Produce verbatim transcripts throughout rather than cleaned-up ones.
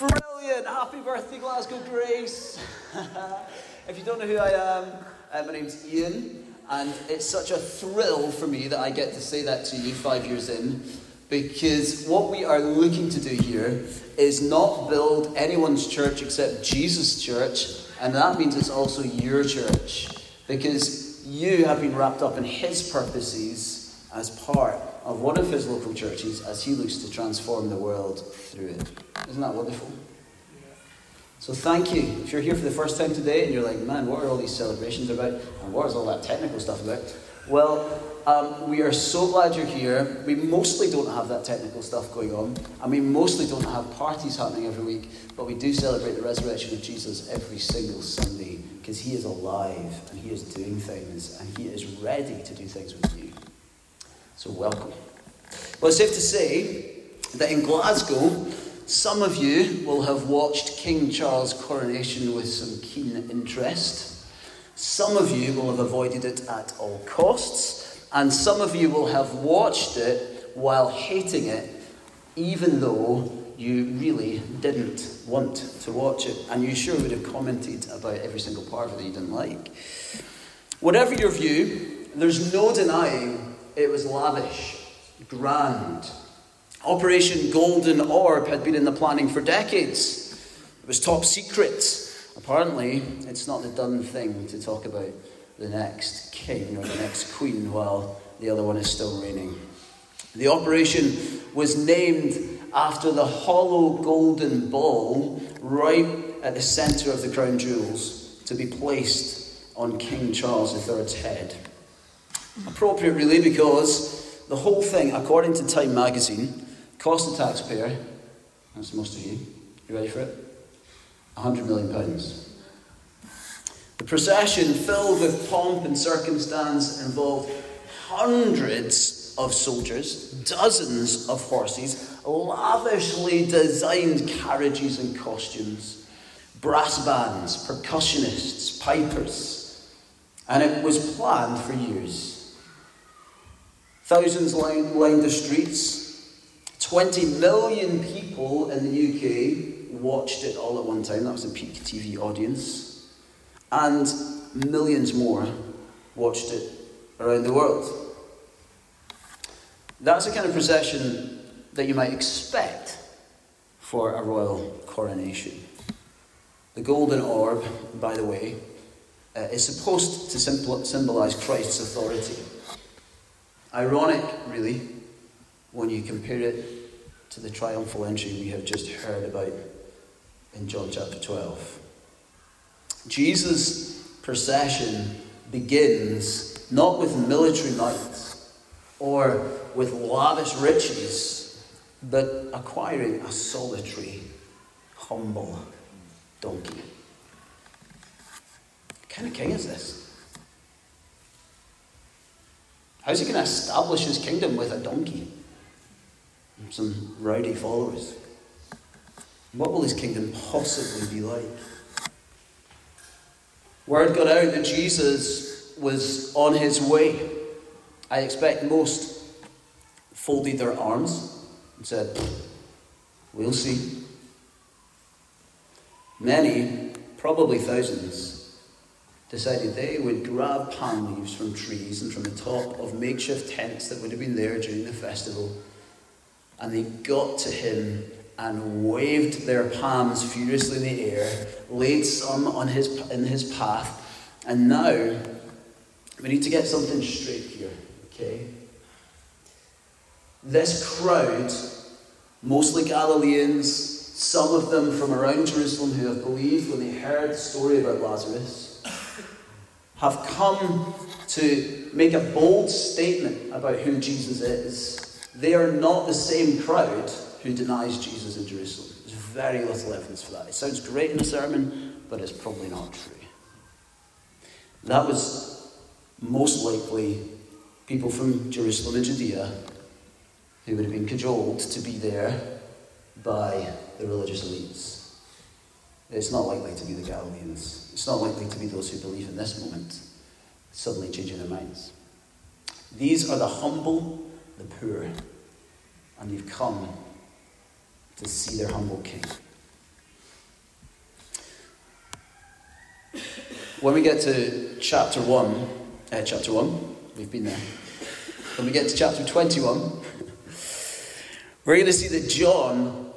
Brilliant! Happy birthday, Glasgow Grace! If you don't know who I am, uh, my name's Ian, and it's such a thrill for me that I get to say that to you five years in, because what we are looking to do here is not build anyone's church except Jesus' church, and that means it's also your church, because you have been wrapped up in his purposes as part of one of his local churches as he looks to transform the world through it. Isn't that wonderful? Yeah. So thank you. If you're here for the first time today and you're like, man, what are all these celebrations about? And what is all that technical stuff about? Well, um, we are so glad you're here. We mostly don't have that technical stuff going on. And we mostly don't have parties happening every week. But we do celebrate the resurrection of Jesus every single Sunday. Because he is alive and he is doing things. And he is ready to do things with you. So welcome. Well, it's safe to say that in Glasgow, some of you will have watched King Charles' coronation with some keen interest. Some of you will have avoided it at all costs. And some of you will have watched it while hating it, even though you really didn't want to watch it. And you sure would have commented about every single part of it that you didn't like. Whatever your view, there's no denying it was lavish, grand. Operation Golden Orb had been in the planning for decades. It was top secret. Apparently, it's not the done thing to talk about the next king or the next queen while the other one is still reigning. The operation was named after the hollow golden ball right at the centre of the crown jewels to be placed on King Charles the third's head. Appropriate, really, because the whole thing, according to Time magazine, cost the taxpayer, that's most of you, you ready for it? one hundred million pounds. The procession, filled with pomp and circumstance, involved hundreds of soldiers, dozens of horses, lavishly designed carriages and costumes, brass bands, percussionists, pipers, and it was planned for years. Thousands lined, lined the streets. twenty million people in the U K watched it all at one time. That was the peak T V audience. And millions more watched it around the world. That's the kind of procession that you might expect for a royal coronation. The golden orb, by the way, uh, is supposed to symbolise Christ's authority. Ironic, really, when you compare it to the triumphal entry we have just heard about in John chapter twelve. Jesus' procession begins not with military might or with lavish riches, but acquiring a solitary, humble donkey. What kind of king is this? How's he going to establish his kingdom with a donkey? Some rowdy followers. What will his kingdom possibly be like? Word got out that Jesus was on his way. I expect most folded their arms and said, we'll see. Many, probably thousands, decided they would grab palm leaves from trees and from the top of makeshift tents that would have been there during the festival. And they got to him and waved their palms furiously in the air, laid some on his in his path. And now, we need to get something straight here, okay? This crowd, mostly Galileans, some of them from around Jerusalem who have believed when they heard the story about Lazarus, have come to make a bold statement about who Jesus is. They are not the same crowd who denies Jesus in Jerusalem. There's very little evidence for that. It sounds great in a sermon, but it's probably not true. That was most likely people from Jerusalem and Judea who would have been cajoled to be there by the religious elites. It's not likely to be the Galileans. It's not likely to be those who believe in this moment, suddenly changing their minds. These are the humble, the poor, and you've come to see their humble king. When we get to chapter one, uh, chapter one, we've been there. When we get to chapter twenty-one, we're going to see that John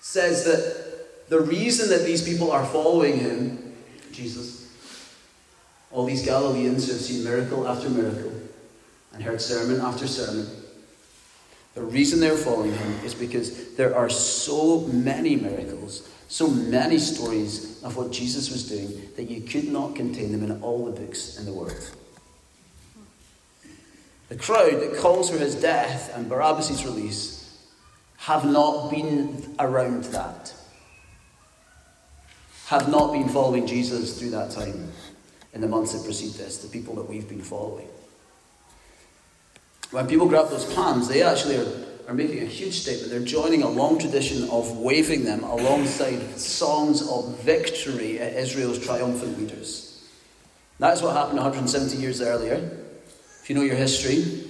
says that the reason that these people are following him, Jesus, all these Galileans who have seen miracle after miracle and heard sermon after sermon, the reason they're following him is because there are so many miracles, so many stories of what Jesus was doing that you could not contain them in all the books in the world. The crowd that calls for his death and Barabbas' release have not been around that. Have not been following Jesus through that time in the months that precede this, the people that we've been following. When people grab those palms, they actually are, are making a huge statement. They're joining a long tradition of waving them alongside songs of victory at Israel's triumphant leaders. That's what happened one hundred seventy years earlier. If you know your history,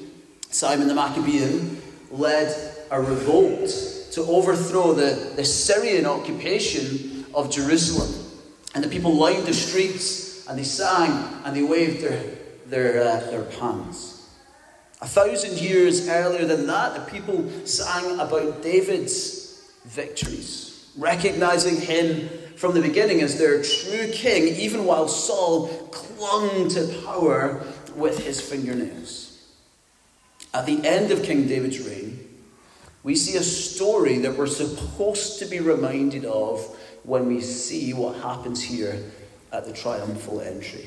Simon the Maccabean led a revolt to overthrow the, the Syrian occupation of Jerusalem. And the people lined the streets and they sang and they waved their, their, uh, their palms. A thousand years earlier than that, the people sang about David's victories, recognizing him from the beginning as their true king, even while Saul clung to power with his fingernails. At the end of King David's reign, we see a story that we're supposed to be reminded of when we see what happens here at the triumphal entry.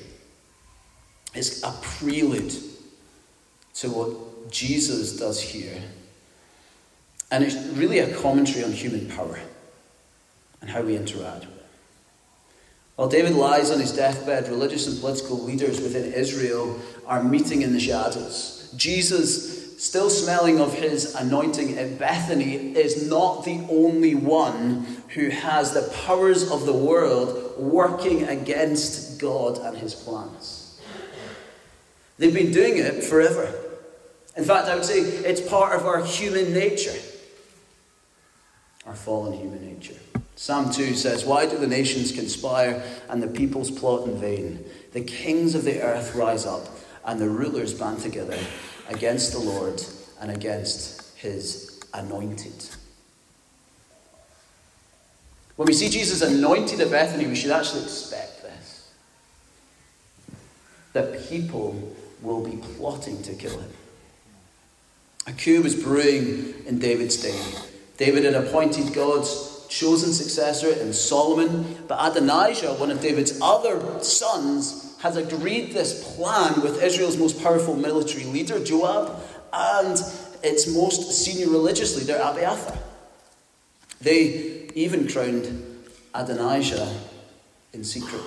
It's a prelude to what Jesus does here. And it's really a commentary on human power and how we interact with it. While David lies on his deathbed, religious and political leaders within Israel are meeting in the shadows. Jesus, still smelling of his anointing at Bethany, is not the only one who has the powers of the world working against God and his plans. They've been doing it forever. In fact, I would say it's part of our human nature, our fallen human nature. Psalm two says, "Why do the nations conspire and the peoples plot in vain? The kings of the earth rise up and the rulers band together against the Lord and against his anointed." When we see Jesus anointed at Bethany, we should actually expect this. That people will be plotting to kill him. A coup was brewing in David's day. David had appointed God's chosen successor in Solomon, but Adonijah, one of David's other sons, has agreed this plan with Israel's most powerful military leader, Joab, and its most senior religious leader, Abiathar. They even crowned Adonijah in secret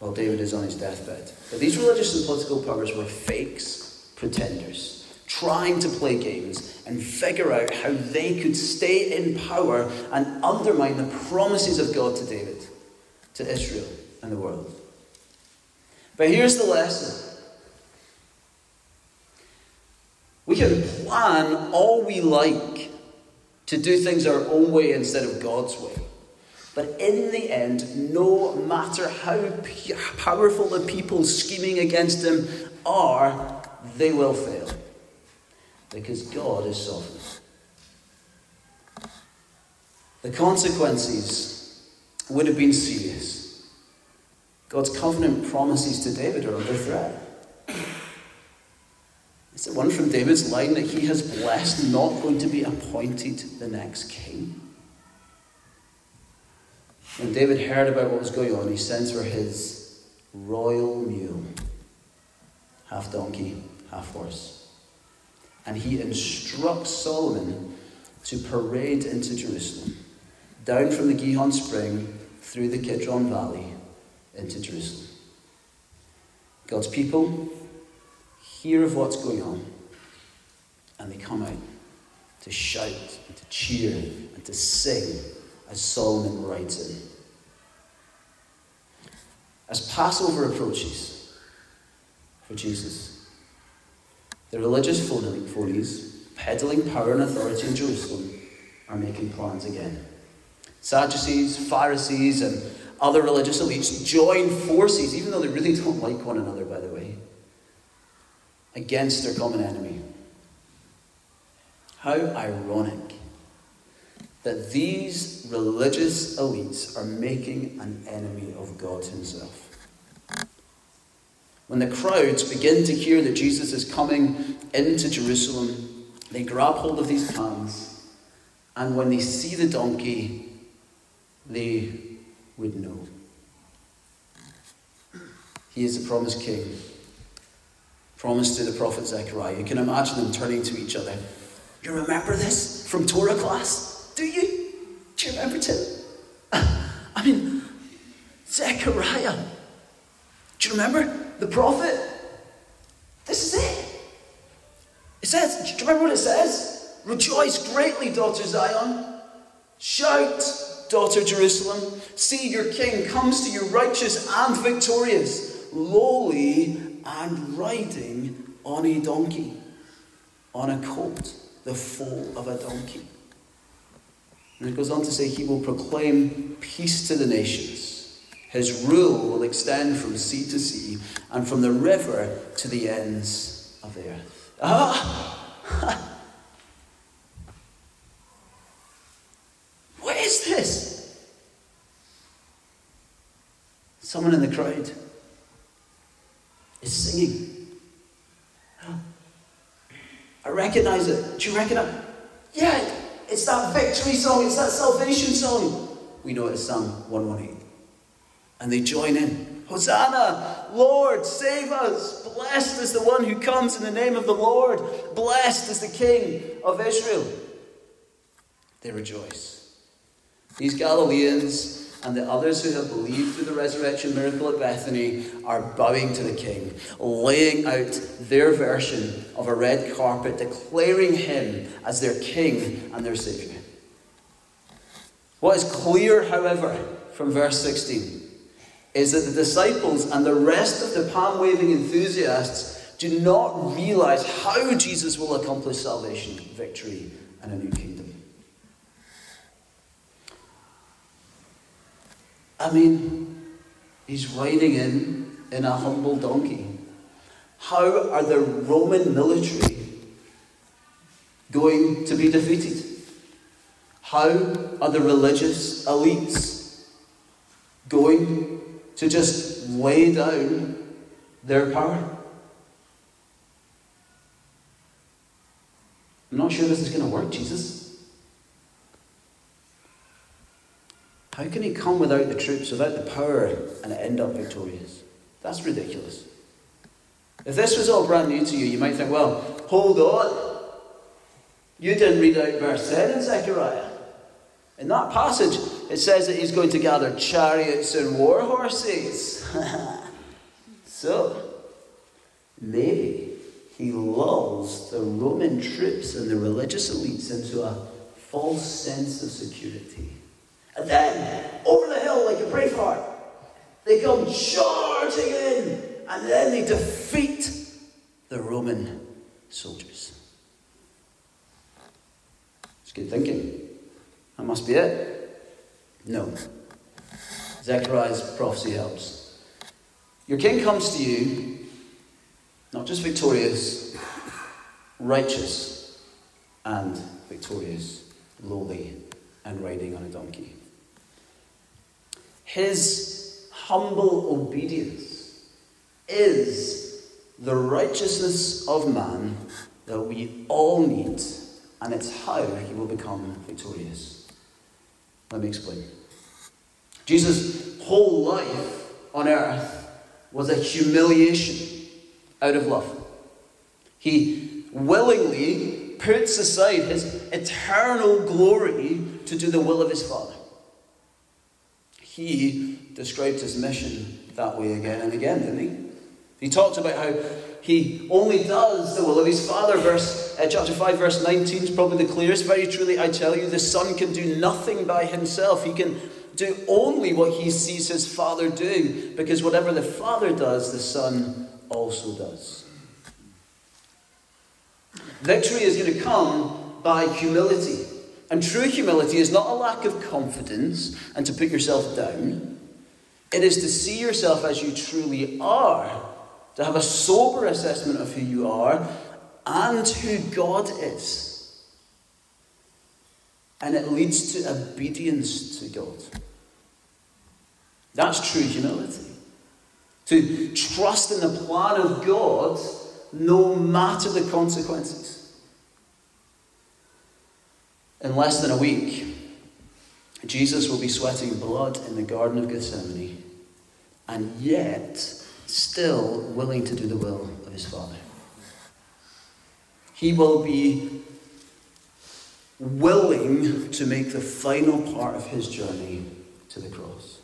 while David is on his deathbed. But these religious and political powers were fakes, pretenders, trying to play games and figure out how they could stay in power and undermine the promises of God to David, to Israel, and the world. But here's the lesson. We can plan all we like to do things our own way instead of God's way. But in the end, no matter how powerful the people scheming against him are, they will fail. Because God is sovereign. The consequences would have been serious. God's covenant promises to David are under threat. It's the one from David's line that he has blessed, not going to be appointed the next king. When David heard about what was going on, he sends for his royal mule, half donkey, half horse. And he instructs Solomon to parade into Jerusalem, down from the Gihon Spring, through the Kidron Valley, into Jerusalem. God's people hear of what's going on, and they come out to shout, and to cheer, and to sing, as Solomon writes in. As Passover approaches for Jesus, the religious phonies, peddling power and authority in Jerusalem, are making plans again. Sadducees, Pharisees, and other religious elites join forces, even though they really don't like one another, by the way, against their common enemy. How ironic that these religious elites are making an enemy of God himself. When the crowds begin to hear that Jesus is coming into Jerusalem, they grab hold of these hands, and when they see the donkey, they would know. He is the promised king, promised to the prophet Zechariah. You can imagine them turning to each other. You remember this from Torah class? Do you? Do you remember it? I mean, Zechariah. Do you remember? The prophet, this is it. It says, do you remember what it says? Rejoice greatly, daughter Zion. Shout, daughter Jerusalem. See, your king comes to you righteous and victorious, lowly and riding on a donkey, on a colt, the foal of a donkey. And it goes on to say, he will proclaim peace to the nations. His rule will extend from sea to sea and from the river to the ends of the earth. Ah! What is this? Someone in the crowd is singing. I recognize it. Do you recognize it? Yeah, it's that victory song. It's that salvation song. We know it as Psalm one eighteen. And they join in. Hosanna, Lord, save us. Blessed is the one who comes in the name of the Lord. Blessed is the King of Israel. They rejoice. These Galileans and the others who have believed through the resurrection miracle at Bethany are bowing to the King, laying out their version of a red carpet, declaring him as their King and their Saviour. What is clear, however, from verse sixteen, is that the disciples and the rest of the palm-waving enthusiasts do not realize how Jesus will accomplish salvation, victory, and a new kingdom. I mean, he's riding in in a humble donkey. How are the Roman military going to be defeated? How are the religious elites going to just lay down their power? I'm not sure this is going to work, Jesus. How can he come without the troops, without the power, and end up victorious? That's ridiculous. If this was all brand new to you, you might think, well, hold on. You didn't read out verse seven in Zechariah. In that passage, it says that he's going to gather chariots and war horses. So, maybe he lulls the Roman troops and the religious elites into a false sense of security. And then, over the hill like a brave heart, they come charging in, and then they defeat the Roman soldiers. It's good thinking. That must be it. No. Zechariah's prophecy helps. Your king comes to you, not just victorious, righteous and victorious, lowly and riding on a donkey. His humble obedience is the righteousness of man that we all need, and it's how he will become victorious. Let me explain. Jesus' whole life on earth was a humiliation out of love. He willingly puts aside his eternal glory to do the will of his Father. He described his mission that way again and again, didn't he? He talked about how he only does the will of his Father. Verse, uh, chapter five, verse nineteen is probably the clearest. Very truly, I tell you, the Son can do nothing by himself. He can do only what he sees his Father doing, because whatever the Father does, the Son also does. Victory is going to come by humility. And true humility is not a lack of confidence and to put yourself down. It is to see yourself as you truly are, to have a sober assessment of who you are and who God is. And it leads to obedience to God. That's true humility. To trust in the plan of God no matter the consequences. In less than a week, Jesus will be sweating blood in the Garden of Gethsemane, and yet still willing to do the will of his Father. He will be willing to make the final part of his journey to the cross.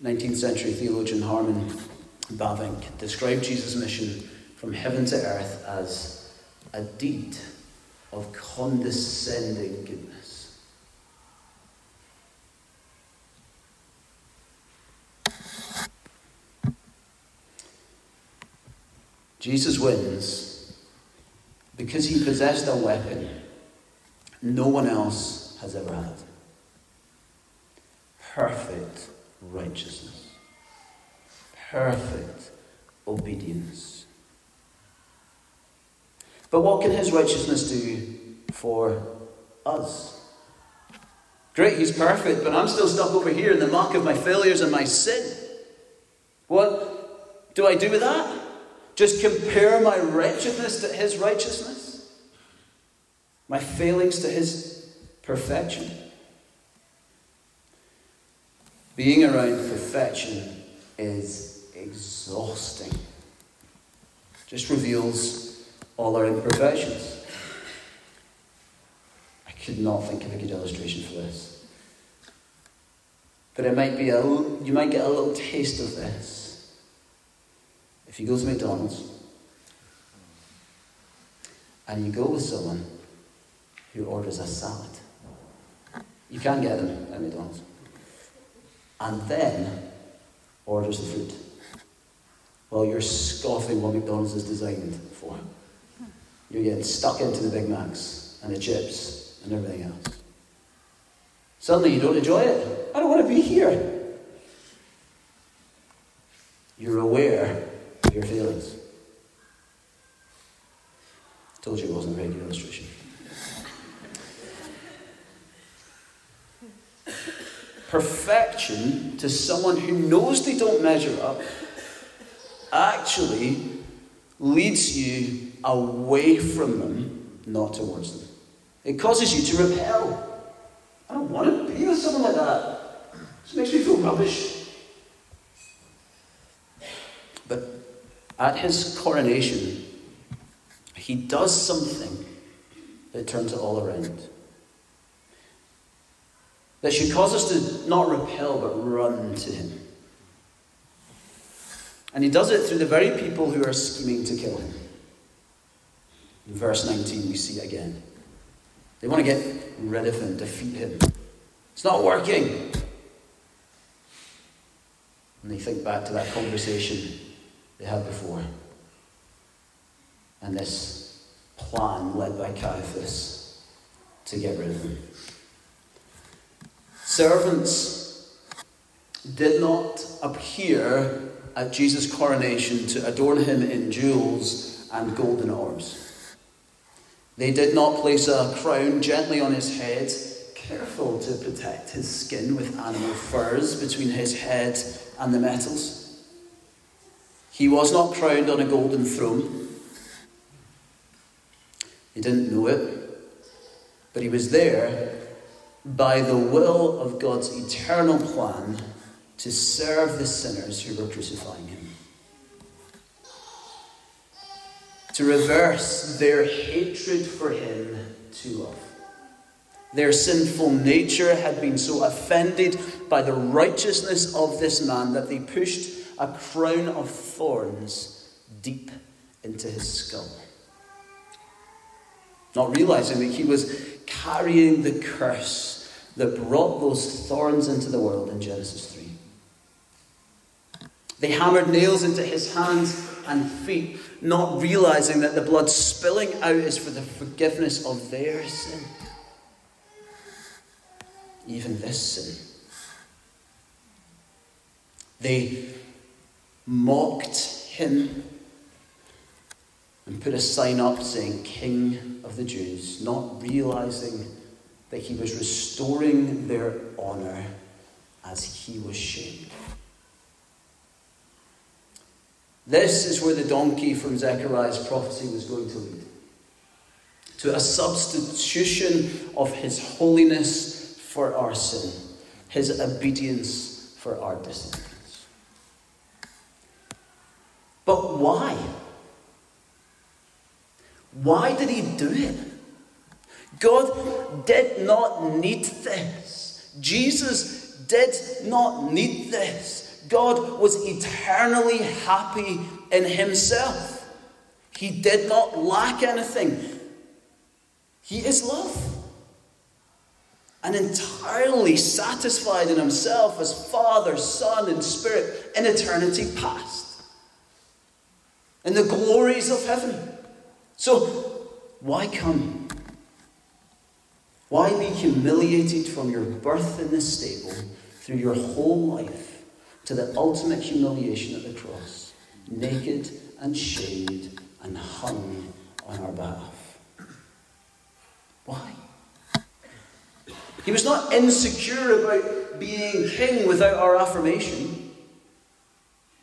nineteenth century theologian Harmon Bavinck described Jesus' mission from heaven to earth as a deed of condescending goodness. Jesus wins because he possessed a weapon no one else has ever had. Perfect righteousness. Perfect obedience. But what can his righteousness do for us? Great, he's perfect, but I'm still stuck over here in the muck of my failures and my sin. What do I do with that? Just compare my wretchedness to his righteousness? My failings to his perfection? Being around perfection is exhausting. Just reveals all our imperfections. I could not think of a good illustration for this. But it might be a you might get a little taste of this if you go to McDonald's and you go with someone who orders a salad. You can get them at McDonald's. And then orders the food. Well, you're scoffing what McDonald's is designed for. You're getting stuck into the Big Macs and the chips and everything else. Suddenly you don't enjoy it. I don't want to be here. You're aware of your feelings. Told you it wasn't a very good illustration. Perfection to someone who knows they don't measure up actually leads you away from them, not towards them. It causes you to repel. I don't want to be with someone like that. It makes me feel rubbish. But at his coronation, he does something that turns it all around. That should cause us to not repel, but run to him. And he does it through the very people who are scheming to kill him. In verse nineteen, we see it again. They want to get rid of him, defeat him. It's not working. And they think back to that conversation they had before. And this plan led by Caiaphas to get rid of him. Servants did not appear at Jesus' coronation to adorn him in jewels and golden orbs. They did not place a crown gently on his head, careful to protect his skin with animal furs between his head and the metals. He was not crowned on a golden throne. He didn't know it, but he was there by the will of God's eternal plan to serve the sinners who were crucifying him. To reverse their hatred for him to love. Their sinful nature had been so offended by the righteousness of this man that they pushed a crown of thorns deep into his skull. Not realizing that he was carrying the curse that brought those thorns into the world in Genesis three. They hammered nails into his hands and feet, not realizing that the blood spilling out is for the forgiveness of their sin. Even this sin. They mocked him and put a sign up saying, King of the Jews, not realizing that he was restoring their honor as he was shamed. This is where the donkey from Zechariah's prophecy was going to lead. To a substitution of his holiness for our sin. His obedience for our disobedience. But why? Why did he do it? God did not need this. Jesus did not need this. God was eternally happy in himself. He did not lack anything. He is love. And entirely satisfied in himself as Father, Son, and Spirit in eternity past. In the glories of heaven. So, why come? Why be humiliated from your birth in this stable through your whole life? To the ultimate humiliation at the cross, naked and shamed and hung on our behalf. Why? He was not insecure about being king without our affirmation.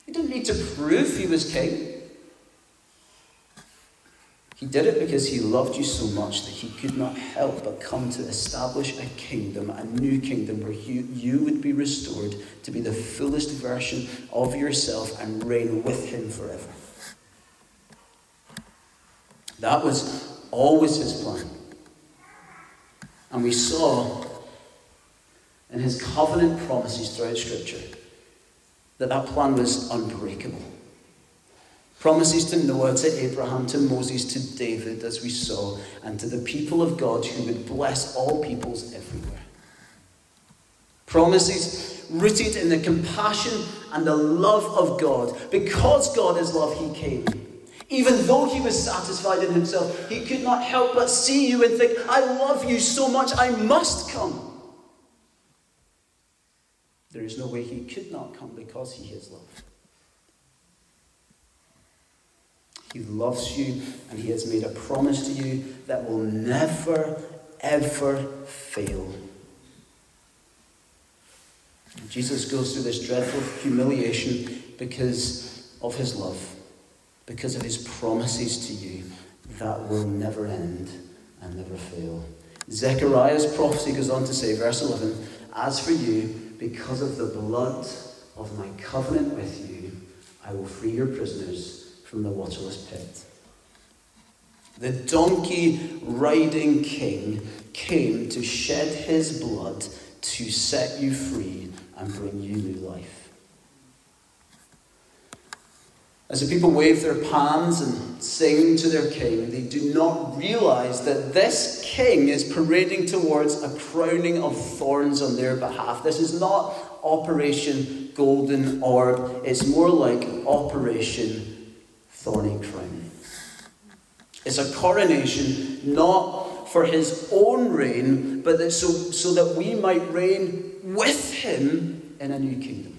He didn't need to prove he was king. He did it because he loved you so much that he could not help but come to establish a kingdom, a new kingdom where you, you would be restored to be the fullest version of yourself and reign with him forever. That was always his plan. And we saw in his covenant promises throughout Scripture that that plan was unbreakable. Promises to Noah, to Abraham, to Moses, to David, as we saw, and to the people of God who would bless all peoples everywhere. Promises rooted in the compassion and the love of God. Because God is love, he came. Even though he was satisfied in himself, he could not help but see you and think, I love you so much, I must come. There is no way he could not come because he is love. He loves you, and he has made a promise to you that will never, ever fail. And Jesus goes through this dreadful humiliation because of his love, because of his promises to you that will never end and never fail. Zechariah's prophecy goes on to say, verse eleven, as for you, because of the blood of my covenant with you, I will free your prisoners from the waterless pit. The donkey-riding king came to shed his blood to set you free and bring you new life. As the people wave their palms and sing to their king, they do not realize that this king is parading towards a crowning of thorns on their behalf. This is not Operation Golden Orb. It's more like Operation Thorny Crown. It's a coronation, not for his own reign, but that so, so that we might reign with him in a new kingdom.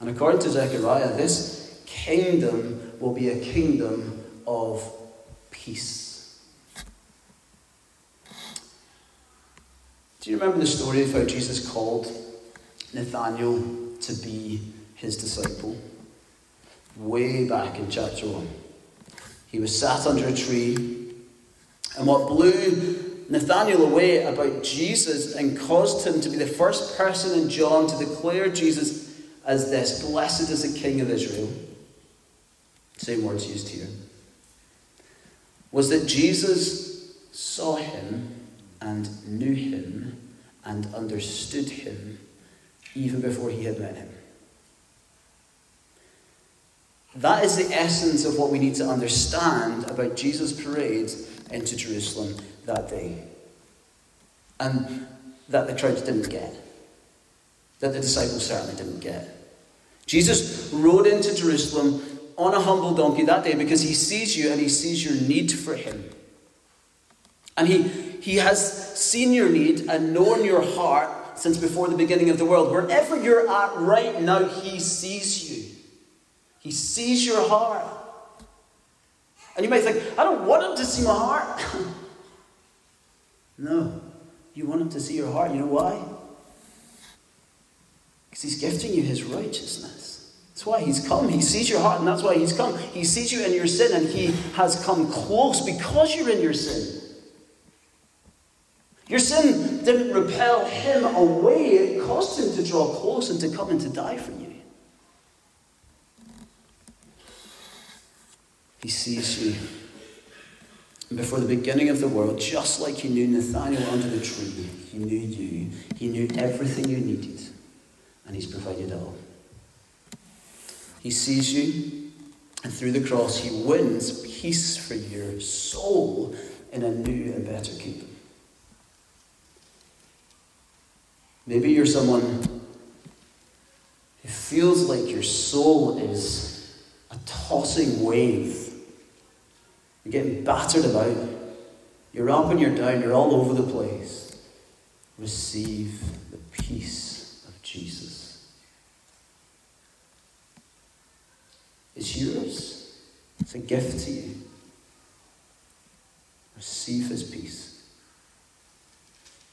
And according to Zechariah, this kingdom will be a kingdom of peace. Do you remember the story of how Jesus called Nathaniel to be his disciple? Way back in chapter one. He was sat under a tree, and what blew Nathaniel away about Jesus and caused him to be the first person in John to declare Jesus as this, blessed is the King of Israel, same words used here, was that Jesus saw him and knew him and understood him even before he had met him. That is the essence of what we need to understand about Jesus' parade into Jerusalem that day. And that the crowds didn't get. That the disciples certainly didn't get. Jesus rode into Jerusalem on a humble donkey that day because he sees you and he sees your need for him. And he, he has seen your need and known your heart since before the beginning of the world. Wherever you're at right now, he sees you. He sees your heart. And you might think, I don't want him to see my heart. No, you want him to see your heart. You know why? Because he's gifting you his righteousness. That's why he's come. He sees your heart, and that's why he's come. He sees you in your sin, and he has come close because you're in your sin. Your sin didn't repel him away. It caused him to draw close and to come and to die for you. He sees you. And before the beginning of the world, just like he knew Nathaniel under the tree, he knew you. He knew everything you needed. And he's provided it all. He sees you. And through the cross, he wins peace for your soul in a new and better kingdom. Maybe you're someone who feels like your soul is a tossing wave. You're getting battered about. You're up and you're down. You're all over the place. Receive the peace of Jesus. It's yours. It's a gift to you. Receive his peace.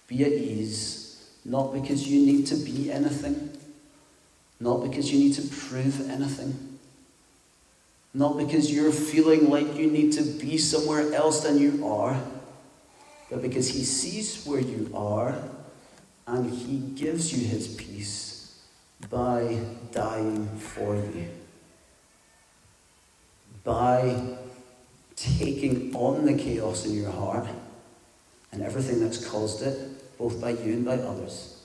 Be at ease. Not because you need to be anything. Not because you need to prove anything. Not because you're feeling like you need to be somewhere else than you are. But because he sees where you are and he gives you his peace by dying for you. By taking on the chaos in your heart and everything that's caused it, both by you and by others.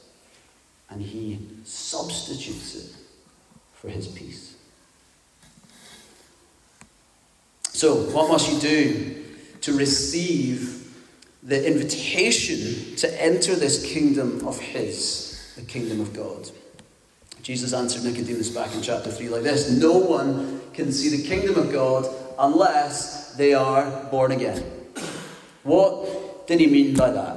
And he substitutes it for his peace. So, what must you do to receive the invitation to enter this kingdom of his, the kingdom of God? Jesus answered Nicodemus back in chapter three like this: no one can see the kingdom of God unless they are born again. What did he mean by that?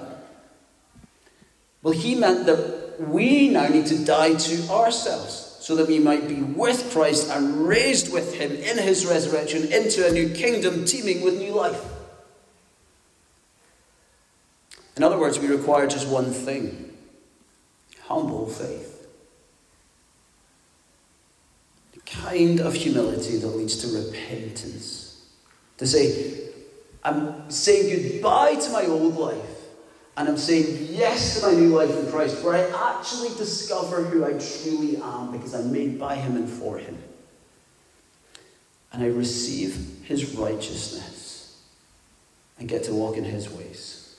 Well, he meant that we now need to die to ourselves so that we might be with Christ and raised with him in his resurrection into a new kingdom teeming with new life. In other words, we require just one thing: humble faith. The kind of humility that leads to repentance. To say, I'm saying goodbye to my old life. And I'm saying yes to my new life in Christ, where I actually discover who I truly am because I'm made by him and for him. And I receive his righteousness and get to walk in his ways.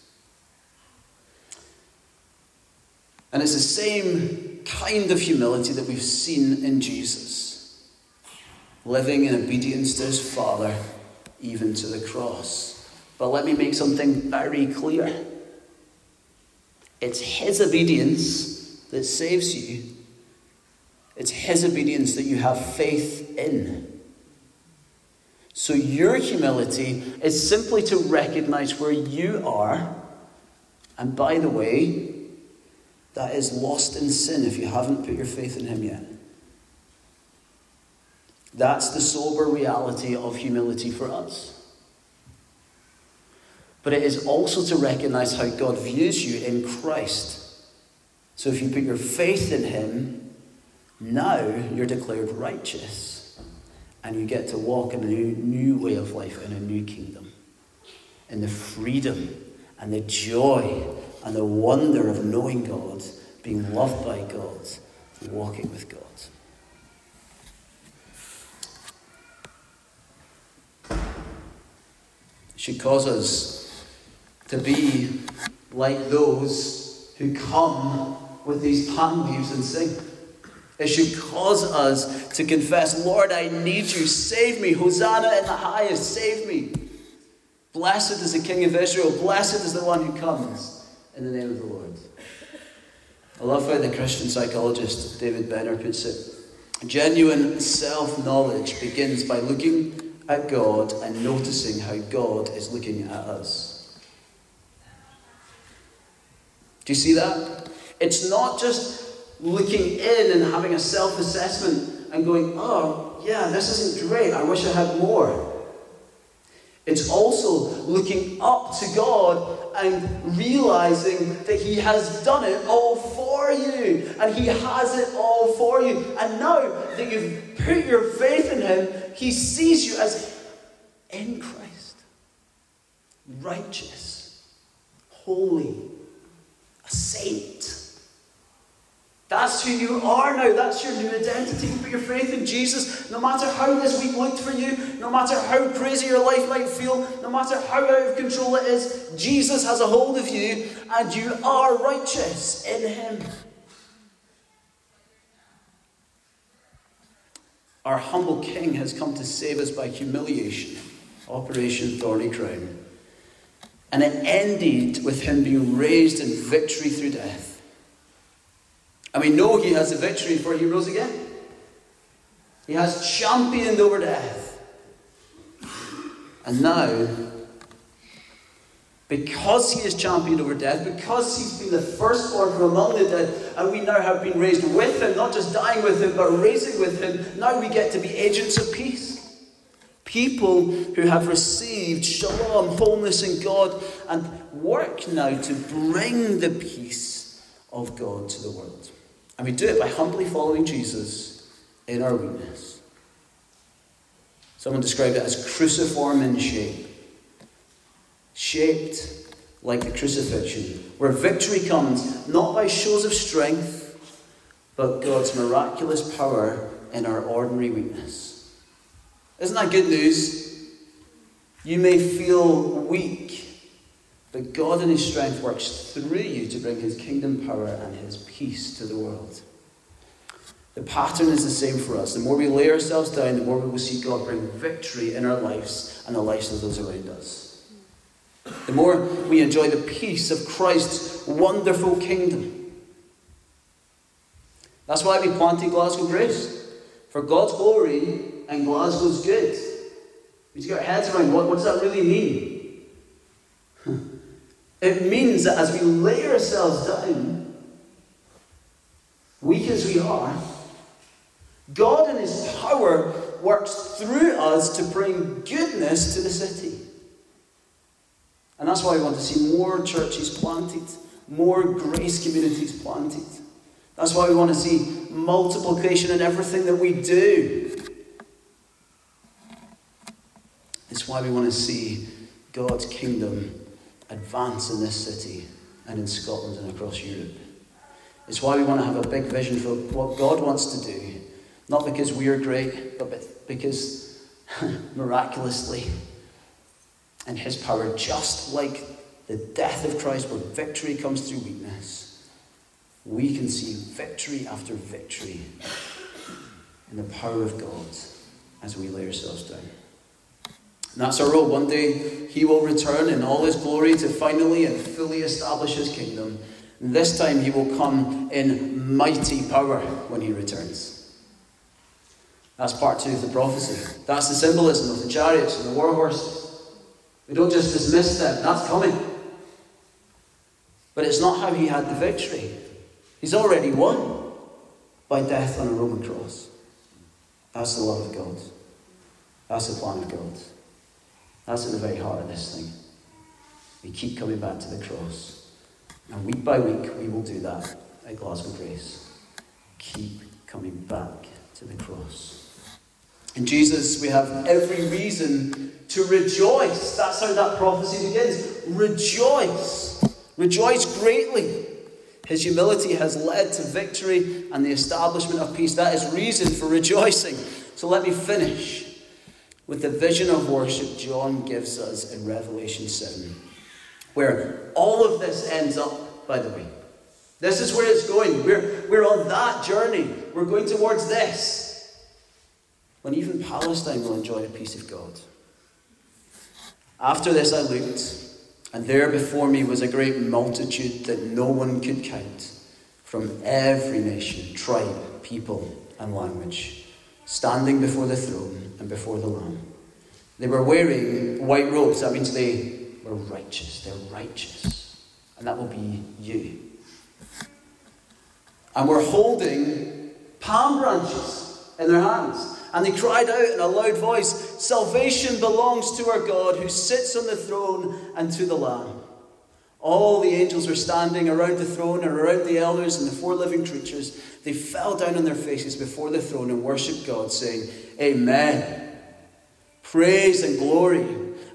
And it's the same kind of humility that we've seen in Jesus, living in obedience to his Father, even to the cross. But let me make something very clear. It's his obedience that saves you. It's his obedience that you have faith in. So your humility is simply to recognize where you are. And by the way, that is lost in sin if you haven't put your faith in him yet. That's the sober reality of humility for us. But it is also to recognize how God views you in Christ. So if you put your faith in him, now you're declared righteous. And you get to walk in a new, new way of life, in a new kingdom. In the freedom and the joy and the wonder of knowing God, being loved by God, and walking with God. It should cause us to be like those who come with these palm leaves and sing. It should cause us to confess, Lord, I need you. Save me. Hosanna in the highest. Save me. Blessed is the King of Israel. Blessed is the one who comes in the name of the Lord. I love how the Christian psychologist David Benner puts it. Genuine self-knowledge begins by looking at God and noticing how God is looking at us. Do you see that? It's not just looking in and having a self-assessment and going, oh, yeah, this isn't great. I wish I had more. It's also looking up to God and realizing that he has done it all for you. And he has it all for you. And now that you've put your faith in him, he sees you as in Christ. Righteous. Holy. A saint. That's who you are now. That's your new identity. You put your faith in Jesus. No matter how this week looked for you, no matter how crazy your life might feel, no matter how out of control it is, Jesus has a hold of you and you are righteous in him. Our humble King has come to save us by humiliation, Operation Thorny Crown. And it ended with him being raised in victory through death. And we know he has the victory, for he rose again. He has championed over death. And now, because he has championed over death, because he's been the firstborn from among the dead, and we now have been raised with him, not just dying with him, but raising with him, now we get to be agents of peace. People who have received shalom, wholeness in God, and work now to bring the peace of God to the world. And we do it by humbly following Jesus in our weakness. Someone described it as cruciform in shape. Shaped like the crucifixion, where victory comes not by shows of strength, but God's miraculous power in our ordinary weakness. Isn't that good news? You may feel weak, but God in his strength works through you to bring his kingdom power and his peace to the world. The pattern is the same for us. The more we lay ourselves down, the more we will see God bring victory in our lives and the lives of those around us. The more we enjoy the peace of Christ's wonderful kingdom. That's why we planted Glasgow Grace. For God's glory and Glasgow's good. We've got our heads around what, what does that really mean? It means that as we lay ourselves down, weak as we are, God in his power works through us to bring goodness to the city. And that's why we want to see more churches planted, more grace communities planted. That's why we want to see multiplication in everything that we do. It's why we want to see God's kingdom advance in this city and in Scotland and across Europe. It's why we want to have a big vision for what God wants to do. Not because we are great, but because miraculously in his power, just like the death of Christ where victory comes through weakness, we can see victory after victory in the power of God as we lay ourselves down. And that's our role. One day he will return in all his glory to finally and fully establish his kingdom. And this time he will come in mighty power when he returns. That's part two of the prophecy. That's the symbolism of the chariots and the war horses. We don't just dismiss them. That's coming. But it's not how he had the victory. He's already won by death on a Roman cross. That's the love of God. That's the plan of God. That's at the very heart of this thing. We keep coming back to the cross. And week by week, we will do that at Glasgow Grace. Keep coming back to the cross. In Jesus, we have every reason to rejoice. That's how that prophecy begins. Rejoice. Rejoice greatly. His humility has led to victory and the establishment of peace. That is reason for rejoicing. So let me finish with the vision of worship John gives us in Revelation seven, where all of this ends up, by the way. This is where it's going. We're, we're on that journey. We're going towards this. When even Palestine will enjoy the peace of God. After this I looked, and there before me was a great multitude that no one could count, from every nation, tribe, people, and language, standing before the throne and before the Lamb. They were wearing white robes. That means they were righteous. They're righteous. And that will be you. And were holding palm branches in their hands. And they cried out in a loud voice, "Salvation belongs to our God who sits on the throne and to the Lamb." All the angels were standing around the throne and around the elders and the four living creatures. They fell down on their faces before the throne and worshipped God, saying, "Amen. Praise and glory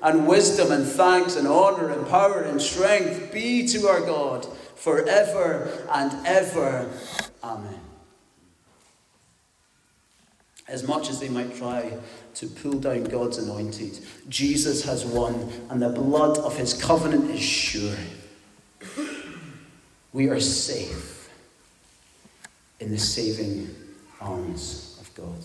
and wisdom and thanks and honor and power and strength be to our God forever and ever. Amen." As much as they might try to pull down God's anointed, Jesus has won, and the blood of his covenant is sure. We are safe in the saving arms of God.